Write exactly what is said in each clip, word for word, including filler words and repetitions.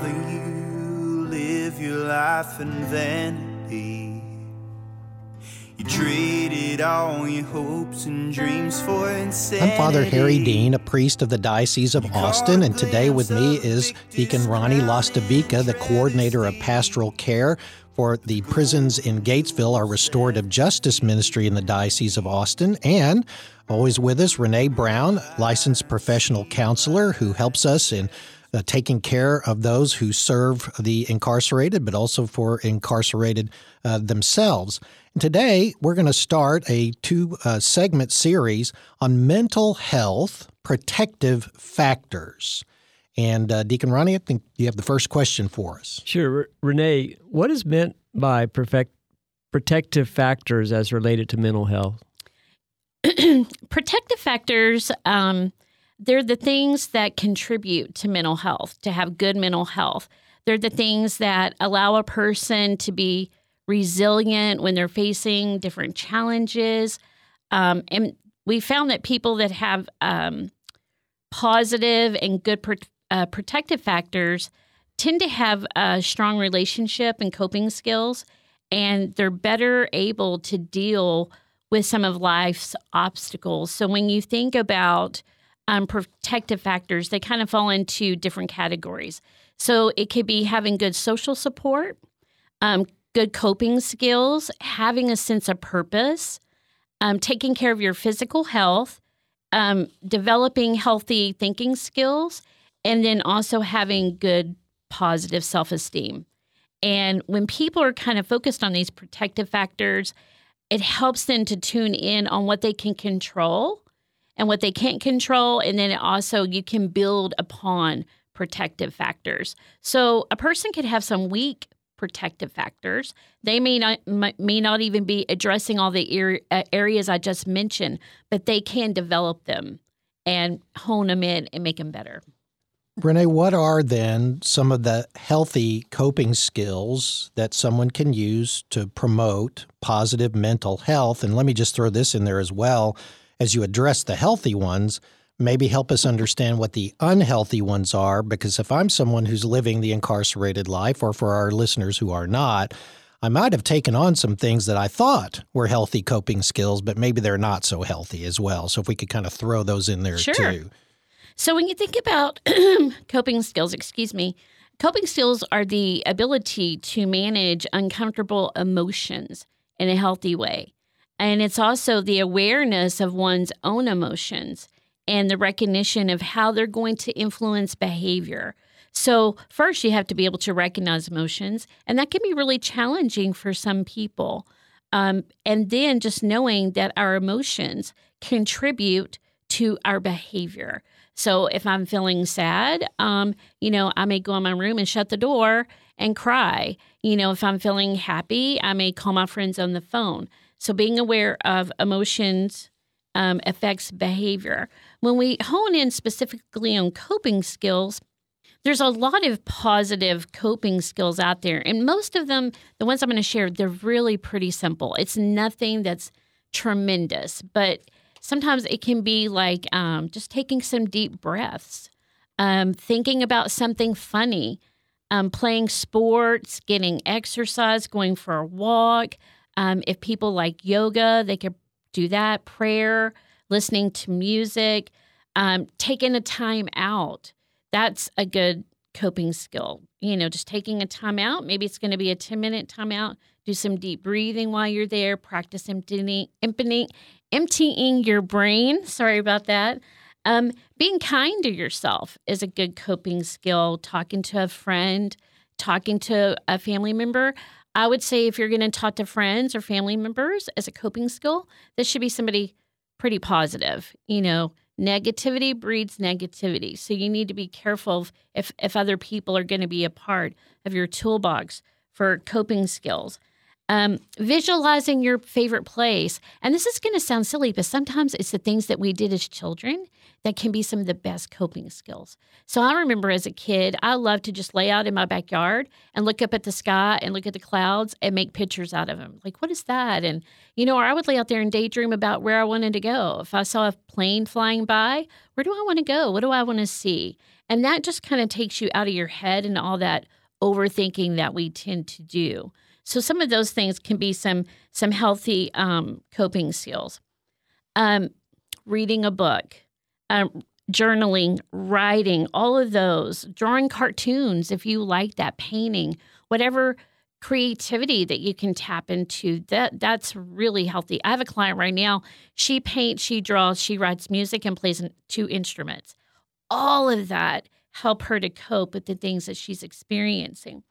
rather you live your life in vanity. You traded all your hopes and dreams for insanity. I'm Father Harry Dean, a priest of the Diocese of Austin, and today with me is Deacon Ronnie Lastavica, the coordinator of pastoral care for the prisons in Gatesville, our Restorative Justice Ministry in the Diocese of Austin, and always with us, Renee Brown, licensed professional counselor who helps us in uh, taking care of those who serve the incarcerated, but also for incarcerated uh, themselves. And today, we're going to start a two-segment uh, series on mental health protective factors. And uh, Deacon Ronnie, I think you have the first question for us. Sure. Renee, what is meant by perfect, protective factors as related to mental health? Protective factors, um, they're the things that contribute to mental health, to have good mental health. They're the things that allow a person to be resilient when they're facing different challenges. Um, and we found that people that have um, positive and good per- uh, protective factors tend to have a strong relationship and coping skills, and they're better able to deal with some of life's obstacles. So when you think about um, protective factors, they kind of fall into different categories. So it could be having good social support, um, good coping skills, having a sense of purpose, um, taking care of your physical health, um, developing healthy thinking skills, and then also having good positive self-esteem. And when people are kind of focused on these protective factors, it helps them to tune in on what they can control and what they can't control. And then it also, you can build upon protective factors. So a person could have some weak protective factors. They may not may not even be addressing all the areas I just mentioned, but they can develop them and hone them in and make them better. Renee, what are then some of the healthy coping skills that someone can use to promote positive mental health? And let me just throw this in there as well. As you address the healthy ones, maybe help us understand what the unhealthy ones are, because if I'm someone who's living the incarcerated life, or for our listeners who are not, I might have taken on some things that I thought were healthy coping skills, but maybe they're not so healthy as well. So if we could kind of throw those in there, sure, too. So when you think about coping skills, excuse me, coping skills are the ability to manage uncomfortable emotions in a healthy way. And it's also the awareness of one's own emotions and the recognition of how they're going to influence behavior. So first, you have to be able to recognize emotions, and that can be really challenging for some people. Um, and then just knowing that our emotions contribute to our behavior. So if I'm feeling sad, um, you know, I may go in my room and shut the door and cry. You know, if I'm feeling happy, I may call my friends on the phone. So being aware of emotions um, affects behavior. When we hone in specifically on coping skills, there's a lot of positive coping skills out there. And most of them, the ones I'm going to share, they're really pretty simple. It's nothing that's tremendous, but sometimes it can be like um, just taking some deep breaths, um, thinking about something funny, um, playing sports, getting exercise, going for a walk. Um, if people like yoga, they could do that, prayer, listening to music, um, taking a time out. That's a good coping skill. You know, just taking a time out. Maybe it's going to be a ten-minute time out. Do some deep breathing while you're there. Practice emptying, emptying, emptying your brain. Sorry about that. Um, being kind to yourself is a good coping skill. Talking to a friend, talking to a family member. I would say if you're going to talk to friends or family members as a coping skill, this should be somebody pretty positive. You know, negativity breeds negativity. So you need to be careful if, if other people are going to be a part of your toolbox for coping skills. Um, visualizing your favorite place. And this is going to sound silly, but sometimes it's the things that we did as children that can be some of the best coping skills. So I remember as a kid, I loved to just lay out in my backyard and look up at the sky and look at the clouds and make pictures out of them. Like, what is that? And, you know, or I would lay out there and daydream about where I wanted to go. If I saw a plane flying by, where do I want to go? What do I want to see? And that just kind of takes you out of your head and all that overthinking that we tend to do. So some of those things can be some some healthy um, coping skills. Um, reading a book, um, journaling, writing, all of those, drawing cartoons if you like that, painting, whatever creativity that you can tap into, that that's really healthy. I have a client right now, she paints, she draws, she writes music and plays two instruments. All of that help her to cope with the things that she's experiencing.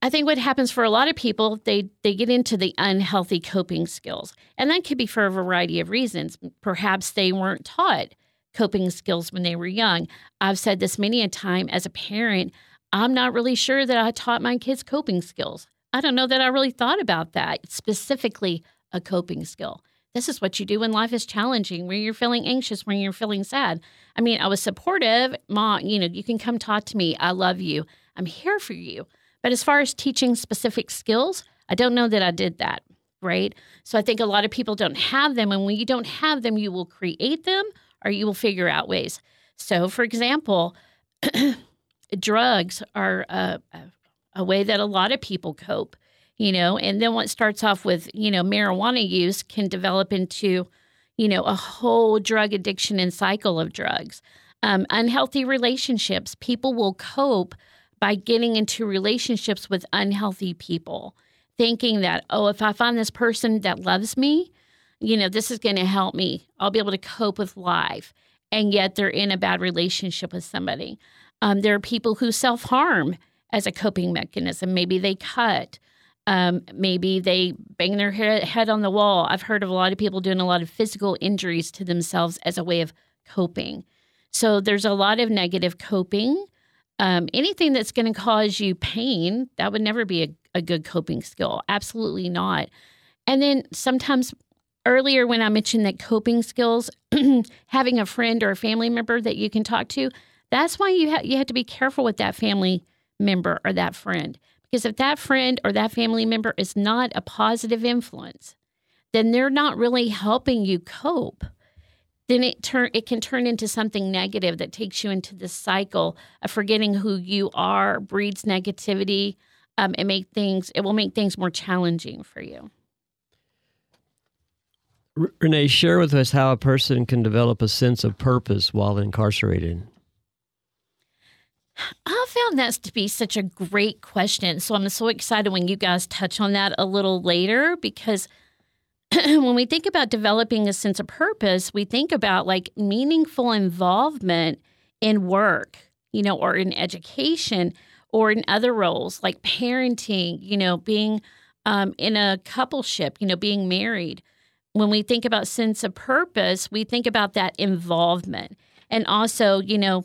I think what happens for a lot of people, they they get into the unhealthy coping skills. And that could be for a variety of reasons. Perhaps they weren't taught coping skills when they were young. I've said this many a time as a parent, I'm not really sure that I taught my kids coping skills. I don't know that I really thought about that. It's specifically a coping skill. This is what you do when life is challenging, when you're feeling anxious, when you're feeling sad. I mean, I was supportive. Mom, you know, you can come talk to me. I love you. I'm here for you. But as far as teaching specific skills, I don't know that I did that, right? So I think a lot of people don't have them. And when you don't have them, you will create them or you will figure out ways. So, for example, drugs are a, a way that a lot of people cope, you know, and then what starts off with, you know, marijuana use can develop into, you know, a whole drug addiction and cycle of drugs. Um, unhealthy relationships, people will cope by getting into relationships with unhealthy people, thinking that, oh, if I find this person that loves me, you know, this is going to help me. I'll be able to cope with life. And yet they're in a bad relationship with somebody. Um, there are people who self-harm as a coping mechanism. Maybe they cut. Um, maybe they bang their head on the wall. I've heard of a lot of people doing a lot of physical injuries to themselves as a way of coping. So there's a lot of negative coping. Um, anything that's going to cause you pain, that would never be a, a good coping skill. Absolutely not. And then sometimes earlier when I mentioned that coping skills, having a friend or a family member that you can talk to, that's why you, ha- you have to be careful with that family member or that friend. Because if that friend or that family member is not a positive influence, then they're not really helping you cope. Then it turn it can turn into something negative that takes you into this cycle of forgetting who you are, breeds negativity, um, and make things it will make things more challenging for you. Renee, share with us how a person can develop a sense of purpose while incarcerated. I found that to be such a great question, so I'm so excited when you guys touch on that a little later because when we think about developing a sense of purpose, we think about like meaningful involvement in work, you know, or in education or in other roles like parenting, you know, being um, in a coupleship, you know, being married. When we think about sense of purpose, we think about that involvement. And also, you know,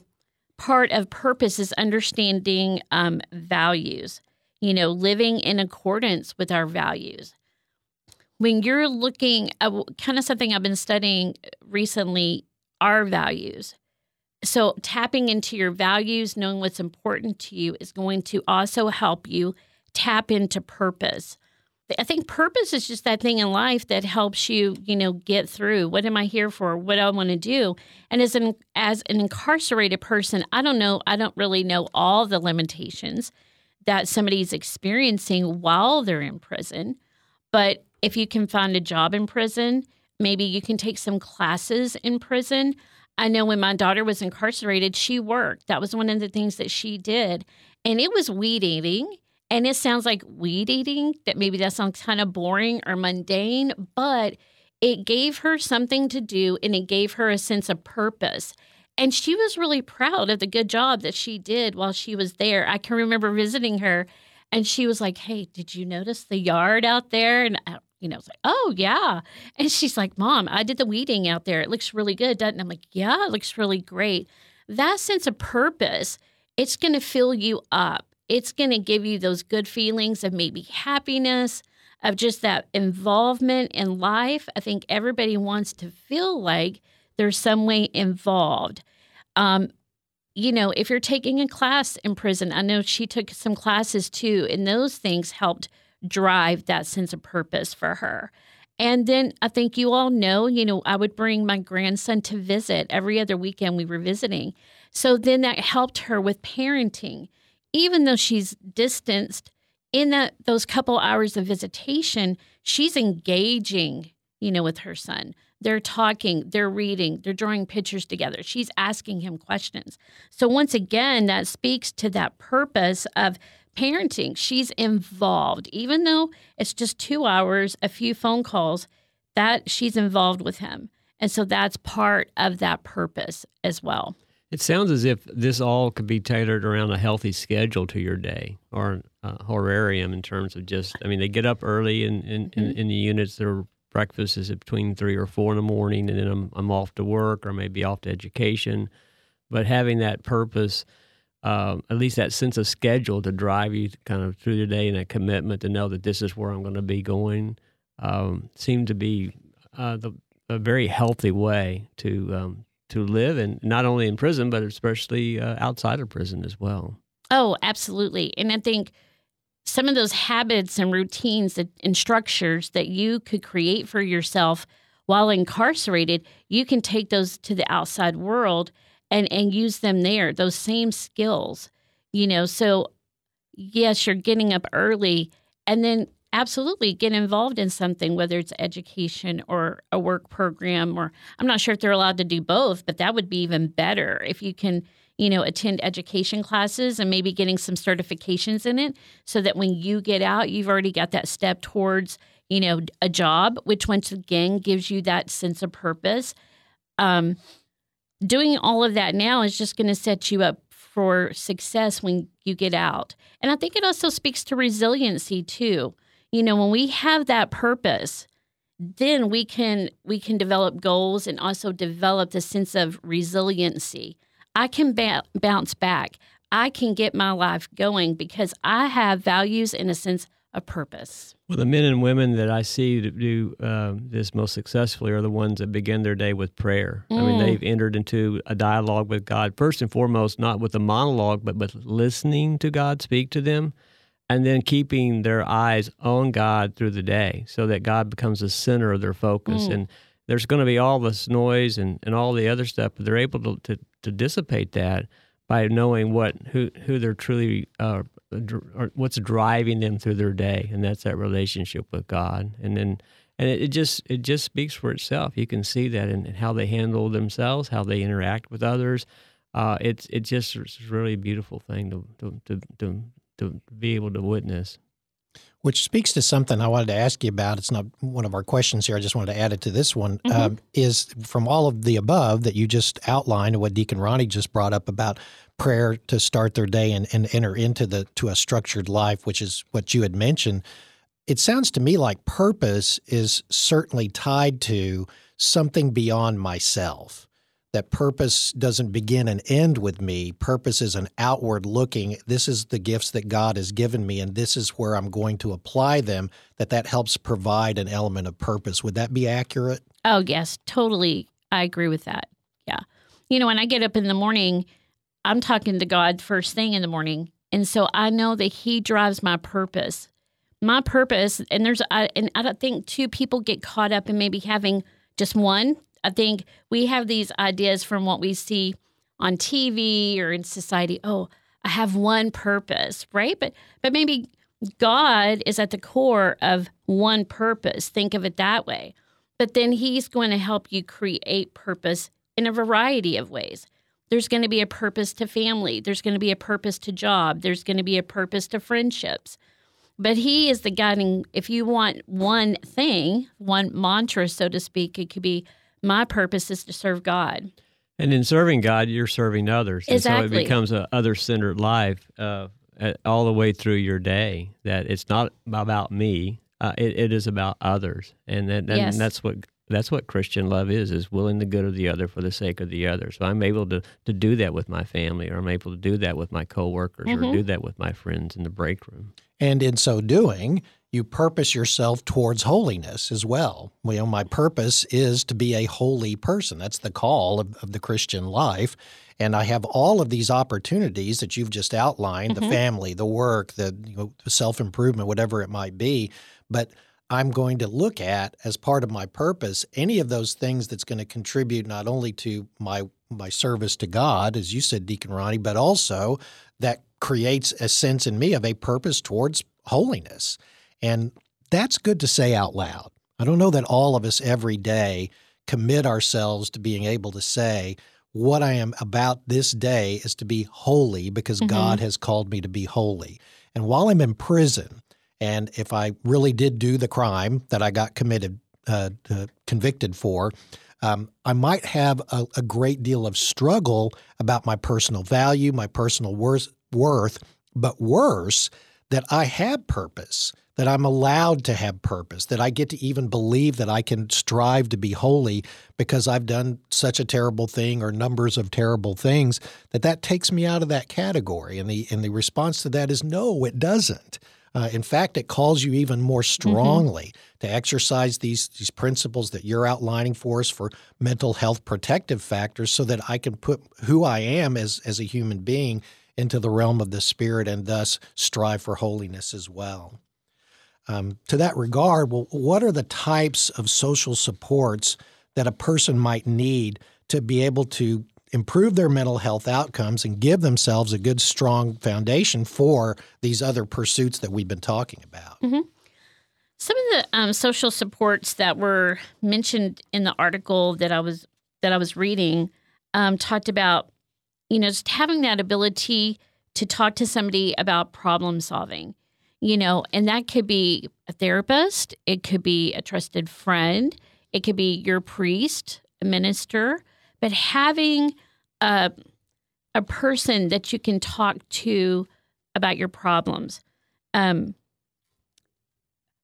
part of purpose is understanding um, values, you know, living in accordance with our values. When you're looking at kind of something I've been studying recently, our values. So tapping into your values, knowing what's important to you is going to also help you tap into purpose. I think purpose is just that thing in life that helps you, you know, get through. What am I here for? What do I want to do? And as an as an incarcerated person, I don't know. I don't really know all the limitations that somebody's experiencing while they're in prison, but if you can find a job in prison, maybe you can take some classes in prison. I know when my daughter was incarcerated, she worked. That was one of the things that she did. And it was weed eating. And it sounds like weed eating, that maybe that sounds kind of boring or mundane, but it gave her something to do and it gave her a sense of purpose. And she was really proud of the good job that she did while she was there. I can remember visiting her and she was like, hey, did you notice the yard out there? And I, you know, I was like, oh, yeah. And she's like, Mom, I did the weeding out there. It looks really good, doesn't it? I'm like, yeah, it looks really great. That sense of purpose, it's going to fill you up. It's going to give you those good feelings of maybe happiness, of just that involvement in life. I think everybody wants to feel like they're some way involved. Um, you know, if you're taking a class in prison, I know she took some classes too, and those things helped drive that sense of purpose for her. And then I think you all know, you know, I would bring my grandson to visit every other weekend we were visiting. So then that helped her with parenting. Even though she's distanced, in that those couple hours of visitation, she's engaging, you know, with her son. They're talking, they're reading, they're drawing pictures together. She's asking him questions. So once again, that speaks to that purpose of parenting. She's involved, even though it's just two hours, a few phone calls, that she's involved with him. And so that's part of that purpose as well. It sounds as if this all could be tailored around a healthy schedule to your day or uh, horarium in terms of just, I mean, they get up early in, in, mm-hmm. in, in the units. Their breakfast is between three or four in the morning, and then I'm, I'm off to work or maybe off to education. But having that purpose, uh, at least that sense of schedule to drive you kind of through your day, and a commitment to know that this is where I'm going to be going, um, seemed to be uh, the, a very healthy way to um to live, and not only in prison, but especially uh, outside of prison as well. Oh, absolutely. And I think some of those habits and routines that, and structures that you could create for yourself while incarcerated, you can take those to the outside world and, and use them there, those same skills. You know, so yes, you're getting up early, and then absolutely get involved in something, whether it's education or a work program, or I'm not sure if they're allowed to do both, but that would be even better if you can, you know, attend education classes and maybe getting some certifications in it so that when you get out, you've already got that step towards, you know, a job, which once again gives you that sense of purpose. Um, doing all of that now is just going to set you up for success when you get out. And I think it also speaks to resiliency too. You know, when we have that purpose, then we can we can develop goals and also develop the sense of resiliency. I can ba- bounce back. I can get my life going because I have values and a sense of purpose. Well, the men and women that I see that do uh, this most successfully are the ones that begin their day with prayer. Mm. I mean, they've entered into a dialogue with God, first and foremost, not with a monologue, but with listening to God speak to them. And then keeping their eyes on God through the day so that God becomes the center of their focus. Mm. And there's going to be all this noise and, and all the other stuff, but they're able to, to, to dissipate that by knowing what who, who they're truly, uh, or what's driving them through their day, and that's that relationship with God. And then and it, it just it just speaks for itself. You can see that in, in how they handle themselves, how they interact with others. Uh, it's it just it's really a beautiful thing to to to. to to be able to witness. Which speaks to something I wanted to ask you about. It's not one of our questions here. I just wanted to add it to this one, mm-hmm. um, is from all of the above that you just outlined and what Deacon Ronnie just brought up about prayer to start their day and, and enter into the to a structured life, which is what you had mentioned. It sounds to me like purpose is certainly tied to something beyond myself. That purpose doesn't begin and end with me. Purpose is an outward looking. This is the gifts that God has given me, and this is where I'm going to apply them, that that helps provide an element of purpose. Would that be accurate? Oh, yes, totally. I agree with that. Yeah. You know, when I get up in the morning, I'm talking to God first thing in the morning. And so I know that he drives my purpose. My purpose, and there's, I, and I don't think two people get caught up in maybe having just one. I think we have these ideas from what we see on T V or in society. Oh, I have one purpose, right? But but maybe God is at the core of one purpose. Think of it that way. But then he's going to help you create purpose in a variety of ways. There's going to be a purpose to family. There's going to be a purpose to job. There's going to be a purpose to friendships. But he is the guiding. If you want one thing, one mantra, so to speak, it could be, my purpose is to serve God. And in serving God, you're serving others. Exactly. And so it becomes an other-centered life uh, all the way through your day, that it's not about me. Uh, it, it is about others. And, that, and yes. that's what that's what Christian love is, is willing the good of the other for the sake of the other. So I'm able to, to do that with my family, or I'm able to do that with my coworkers, mm-hmm. or do that with my friends in the break room. And in so doing, you purpose yourself towards holiness as well. You know, my purpose is to be a holy person. That's the call of, of the Christian life. And I have all of these opportunities that you've just outlined, mm-hmm. the family, the work, the you know, self-improvement, whatever it might be. But I'm going to look at as part of my purpose, any of those things that's going to contribute not only to my my service to God, as you said, Deacon Ronnie, but also that creates a sense in me of a purpose towards holiness. And that's good to say out loud. I don't know that all of us every day commit ourselves to being able to say, what I am about this day is to be holy because mm-hmm. God has called me to be holy. And while I'm in prison, and if I really did do the crime that I got committed, uh, uh, convicted for, um, I might have a, a great deal of struggle about my personal value, my personal worth, worth, but worse, that I have purpose, that I'm allowed to have purpose, that I get to even believe that I can strive to be holy because I've done such a terrible thing or numbers of terrible things, that that takes me out of that category. And the and the response to that is, no, it doesn't. Uh, in fact, it calls you even more strongly mm-hmm. to exercise these, these principles that you're outlining for us for mental health protective factors so that I can put who I am as, as a human being into the realm of the Spirit and thus strive for holiness as well. Um, to that regard, well, what are the types of social supports that a person might need to be able to improve their mental health outcomes and give themselves a good, strong foundation for these other pursuits that we've been talking about? Mm-hmm. Some of the um, social supports that were mentioned in the article that I was that I was reading um, talked about, you know, just having that ability to talk to somebody about problem solving. You know, and that could be a therapist. It could be a trusted friend. It could be your priest, a minister. But having a, a person that you can talk to about your problems. Um,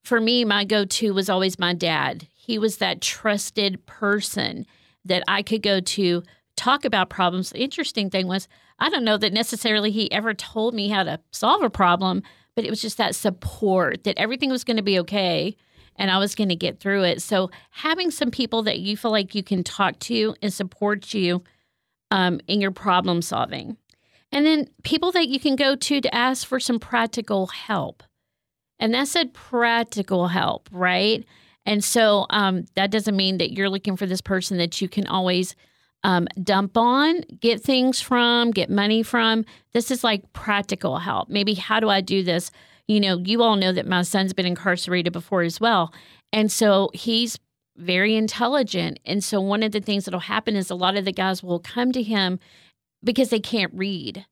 for me, my go-to was always my dad. He was that trusted person that I could go to talk about problems. The interesting thing was, I don't know that necessarily he ever told me how to solve a problem, but it was just that support that everything was going to be okay and I was going to get through it. So having some people that you feel like you can talk to and support you um, in your problem solving. And then people that you can go to to ask for some practical help. And that said practical help, right? And so um, that doesn't mean that you're looking for this person that you can always Um, dump on, get things from, get money from. This is like practical help. Maybe how do I do this? You know, you all know that my son's been incarcerated before as well. And so he's very intelligent. And so one of the things that'll happen is a lot of the guys will come to him because they can't read.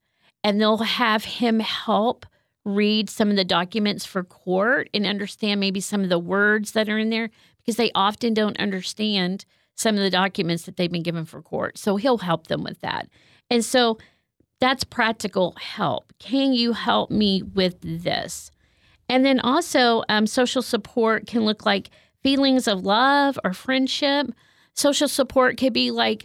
And they'll have him help read some of the documents for court and understand maybe some of the words that are in there because they often don't understand some of the documents that they've been given for court. So he'll help them with that. And so that's practical help. Can you help me with this? And then also um, social support can look like feelings of love or friendship. Social support could be like,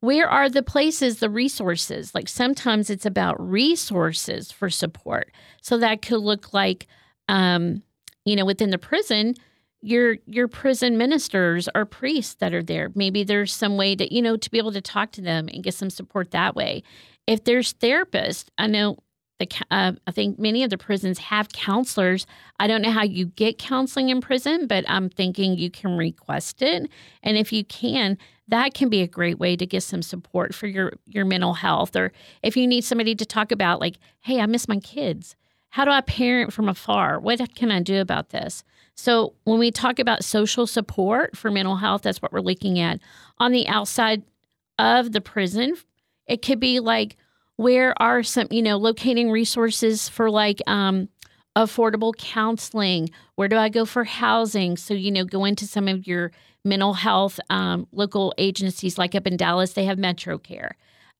where are the places, the resources? Like sometimes it's about resources for support. So that could look like, um, you know, within the prison, your your prison ministers or priests that are there. Maybe there's some way to, you know, to be able to talk to them and get some support that way. If there's therapists, I know, the uh, I think many of the prisons have counselors. I don't know how you get counseling in prison, but I'm thinking you can request it. And if you can, that can be a great way to get some support for your, your mental health. Or if you need somebody to talk about like, hey, I miss my kids. How do I parent from afar? What can I do about this? So when we talk about social support for mental health, that's what we're looking at. On the outside of the prison, it could be like, where are some, you know, locating resources for like um, affordable counseling? Where do I go for housing? So, you know, go into some of your mental health um, local agencies, like up in Dallas, they have MetroCare.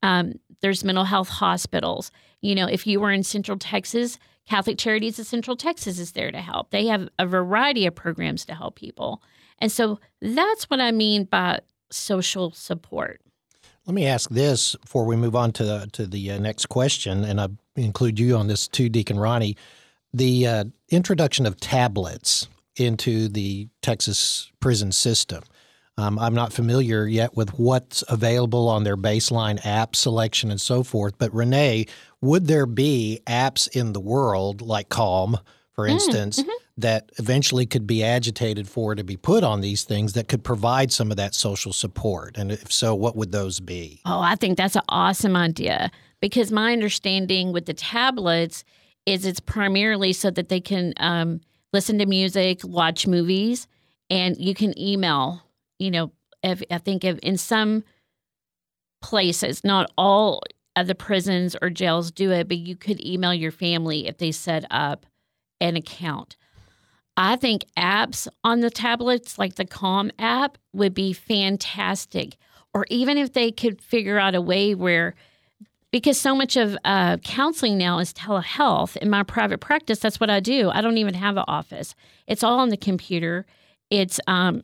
Um, there's mental health hospitals. You know, if you were in Central Texas, Catholic Charities of Central Texas is there to help. They have a variety of programs to help people. And so that's what I mean by social support. Let me ask this before we move on to the, to the uh, next question, and I include you on this too, Deacon Ronnie. The uh, introduction of tablets into the Texas prison system. Um, I'm not familiar yet with what's available on their baseline app selection and so forth. But Renee, would there be apps in the world like Calm, for instance, mm, mm-hmm. that eventually could be agitated for to be put on these things that could provide some of that social support? And if so, what would those be? Oh, I think that's an awesome idea, because my understanding with the tablets is it's primarily so that they can um, listen to music, watch movies, and you can email, you know, if, I think if in some places, not all of the prisons or jails do it, but you could email your family if they set up an account. I think apps on the tablets, like the Calm app, would be fantastic. Or even if they could figure out a way where, because so much of uh, counseling now is telehealth. In my private practice, that's what I do. I don't even have an office. It's all on the computer. It's um,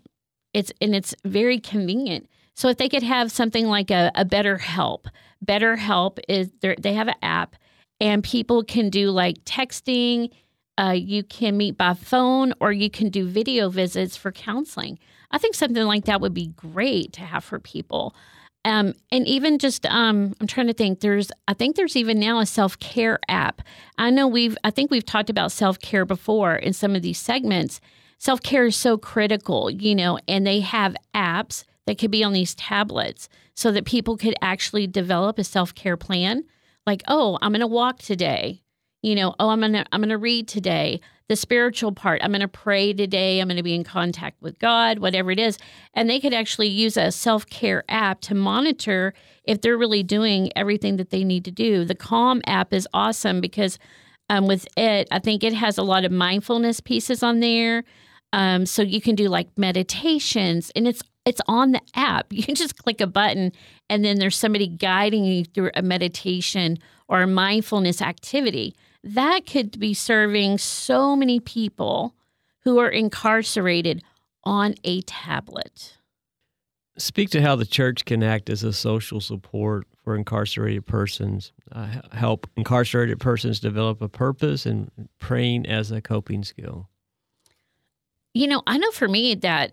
it's and it's very convenient. So if they could have something like a, a BetterHelp, BetterHelp is they have an app, and people can do like texting. Uh, you can meet by phone, or you can do video visits for counseling. I think something like that would be great to have for people. Um, and even just, um, I'm trying to think, there's, I think there's even now a self-care app. I know we've, I think we've talked about self-care before in some of these segments. Self-care is so critical, you know, and they have apps that could be on these tablets so that people could actually develop a self-care plan. Like, oh, I'm going to walk today. You know, oh, I'm going to I'm going to read today, the spiritual part. I'm going to pray today. I'm going to be in contact with God, whatever it is. And they could actually use a self-care app to monitor if they're really doing everything that they need to do. The Calm app is awesome because um, with it, I think it has a lot of mindfulness pieces on there. Um, so you can do like meditations, and it's it's on the app. You can just click a button, and then there's somebody guiding you through a meditation or a mindfulness activity. That could be serving so many people who are incarcerated on a tablet. Speak to how the church can act as a social support for incarcerated persons, uh, help incarcerated persons develop a purpose, and praying as a coping skill. You know, I know for me that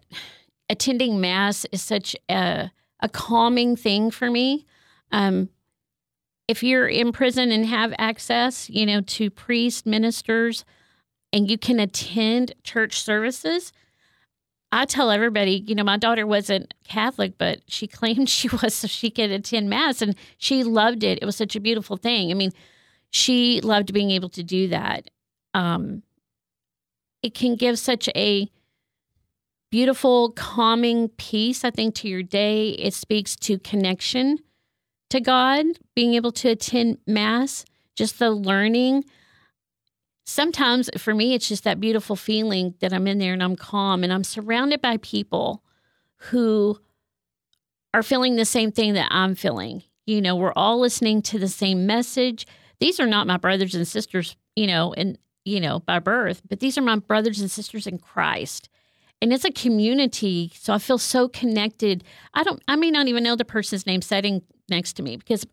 attending Mass is such a, a calming thing for me. Um, If you're in prison and have access, you know, to priests, ministers, and you can attend church services, I tell everybody, you know, my daughter wasn't Catholic, but she claimed she was so she could attend Mass, and she loved it. It was such a beautiful thing. I mean, she loved being able to do that. Um, it can give such a beautiful, calming peace, I think, to your day. It speaks to connection to God, being able to attend Mass, just the learning. Sometimes for me, it's just that beautiful feeling that I'm in there and I'm calm and I'm surrounded by people who are feeling the same thing that I'm feeling. You know, we're all listening to the same message. These are not my brothers and sisters, you know, and, you know, by birth, but these are my brothers and sisters in Christ. And it's a community, so I feel so connected. I don't, I may not even know the person's name sitting next to me because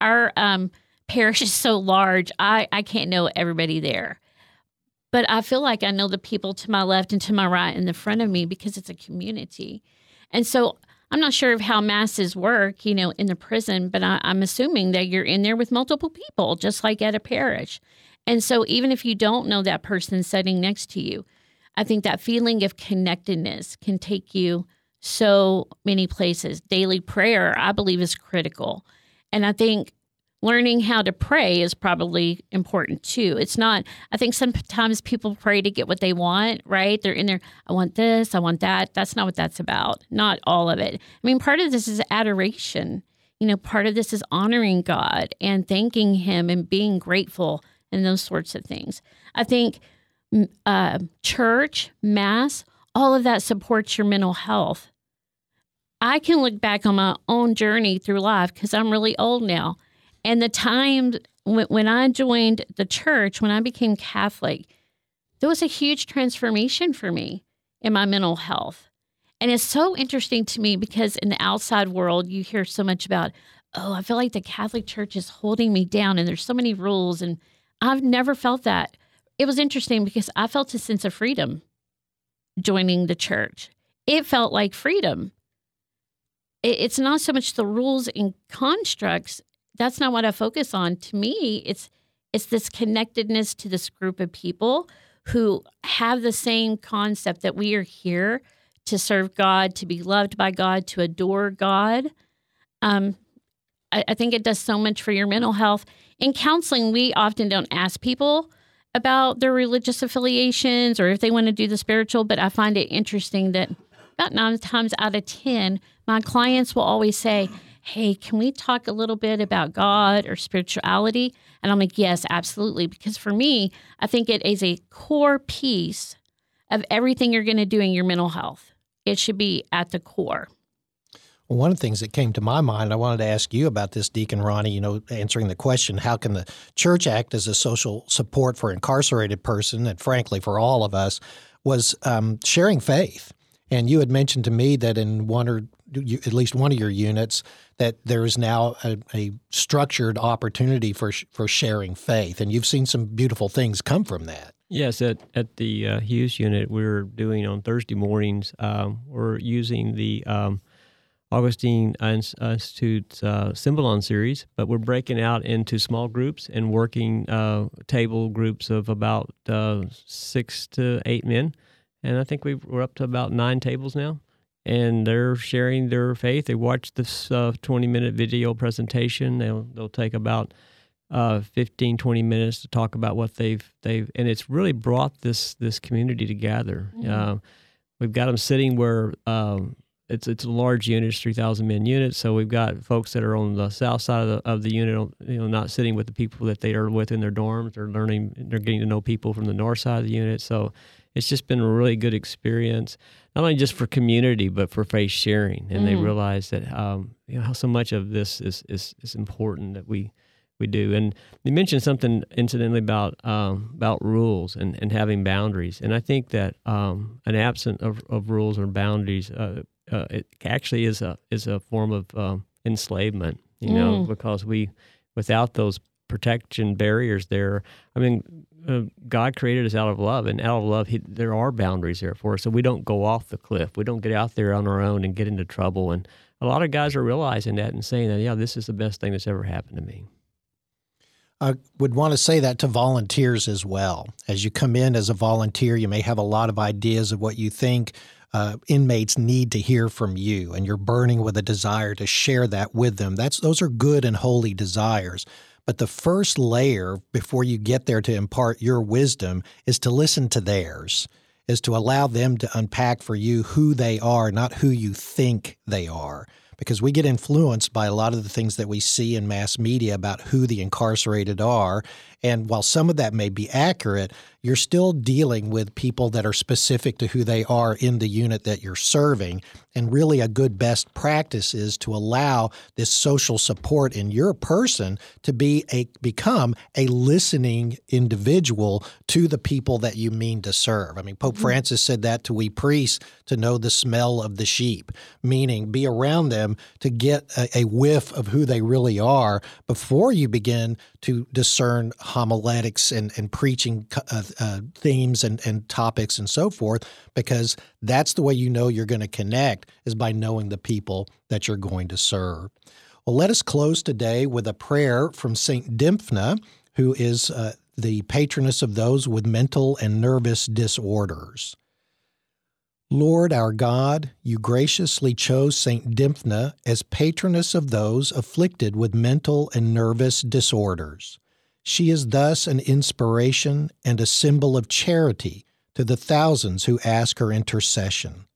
our um, parish is so large, I, I can't know everybody there. But I feel like I know the people to my left and to my right and in front of me because it's a community. And so I'm not sure of how Masses work, you know, in the prison, but I, I'm assuming that you're in there with multiple people, just like at a parish. And so even if you don't know that person sitting next to you, I think that feeling of connectedness can take you so many places. Daily prayer, I believe, is critical. And I think learning how to pray is probably important too. It's not, I think sometimes people pray to get what they want, right? They're in there, I want this, I want that. That's not what that's about. Not all of it. I mean, part of this is adoration. You know, part of this is honoring God and thanking Him and being grateful and those sorts of things. I think Uh, church, Mass, all of that supports your mental health. I can look back on my own journey through life because I'm really old now. And the time w- when I joined the church, when I became Catholic, there was a huge transformation for me in my mental health. And it's so interesting to me because in the outside world, you hear so much about, oh, I feel like the Catholic Church is holding me down and there's so many rules. And I've never felt that. It was interesting because I felt a sense of freedom joining the church. It felt like freedom. It's not so much the rules and constructs. That's not what I focus on. To me, it's it's this connectedness to this group of people who have the same concept that we are here to serve God, to be loved by God, to adore God. Um, I, I think it does so much for your mental health. In counseling, we often don't ask people about their religious affiliations or if they want to do the spiritual, but I find it interesting that about nine times out of ten, my clients will always say, hey, can we talk a little bit about God or spirituality? And I'm like, yes, absolutely. Because for me, I think it is a core piece of everything you're going to do in your mental health. It should be at the core. Well, one of the things that came to my mind, I wanted to ask you about this, Deacon Ronnie, you know, answering the question, how can the church act as a social support for incarcerated person, and frankly, for all of us, was um, sharing faith. And you had mentioned to me that in one or you, at least one of your units, that there is now a, a structured opportunity for sh- for sharing faith. And you've seen some beautiful things come from that. Yes, at, at the uh, Hughes unit we're doing on Thursday mornings, um, we're using the um, Augustine Institute's uh, Symbolon series, but we're breaking out into small groups and working uh, table groups of about uh, six to eight men. And I think we've, we're up to about nine tables now, and they're sharing their faith. They watch this uh, twenty-minute video presentation. They'll they'll take about uh, fifteen, twenty minutes to talk about what they've they've, and it's really brought this this community together. Mm-hmm. Uh, we've got them sitting where um, it's it's a large unit, it's three thousand men unit. So we've got folks that are on the south side of the, of the unit, you know, not sitting with the people that they are with in their dorms. They're learning, they're getting to know people from the north side of the unit. So it's just been a really good experience, not only just for community, but for faith sharing. And mm. they realize that um, you know, how so much of this is, is, is important that we we do. And you mentioned something incidentally about um, about rules and, and having boundaries. And I think that um, an absence of, of rules or boundaries uh, uh, it actually is a is a form of um, enslavement. You mm. know, because we without those protection barriers there, I mean. Uh, God created us out of love, and out of love, he, there are boundaries there for us, so we don't go off the cliff. We don't get out there on our own and get into trouble. And a lot of guys are realizing that and saying that, yeah, this is the best thing that's ever happened to me. I would want to say that to volunteers as well. As you come in as a volunteer, you may have a lot of ideas of what you think uh, inmates need to hear from you, and you're burning with a desire to share that with them. That's those are good and holy desires. But the first layer before you get there to impart your wisdom is to listen to theirs, is to allow them to unpack for you who they are, not who you think they are. Because we get influenced by a lot of the things that we see in mass media about who the incarcerated are. And while some of that may be accurate, you're still dealing with people that are specific to who they are in the unit that you're serving. And really a good best practice is to allow this social support in your person to be a become a listening individual to the people that you mean to serve. I mean, Pope Francis said that to we priests to know the smell of the sheep, meaning be around them to get a, a whiff of who they really are before you begin to discern homiletics and, and preaching uh, uh, themes and, and topics and so forth, because that's the way you know you're going to connect is by knowing the people that you're going to serve. Well, let us close today with a prayer from Saint Dymphna, who is uh, the patroness of those with mental and nervous disorders. Lord our God, you graciously chose Saint Dymphna as patroness of those afflicted with mental and nervous disorders. She is thus an inspiration and a symbol of charity to the thousands who ask her intercession.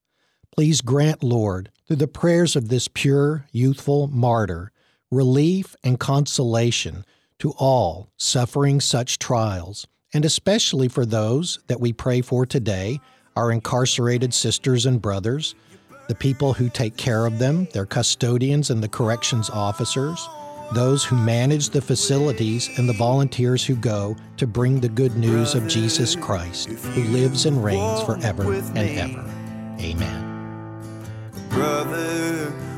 Please grant, Lord, through the prayers of this pure, youthful martyr, relief and consolation to all suffering such trials, and especially for those that we pray for today, our incarcerated sisters and brothers, the people who take care of them, their custodians and the corrections officers, those who manage the facilities and the volunteers who go to bring the good news of Jesus Christ, who lives and reigns forever and ever. Amen. Brother.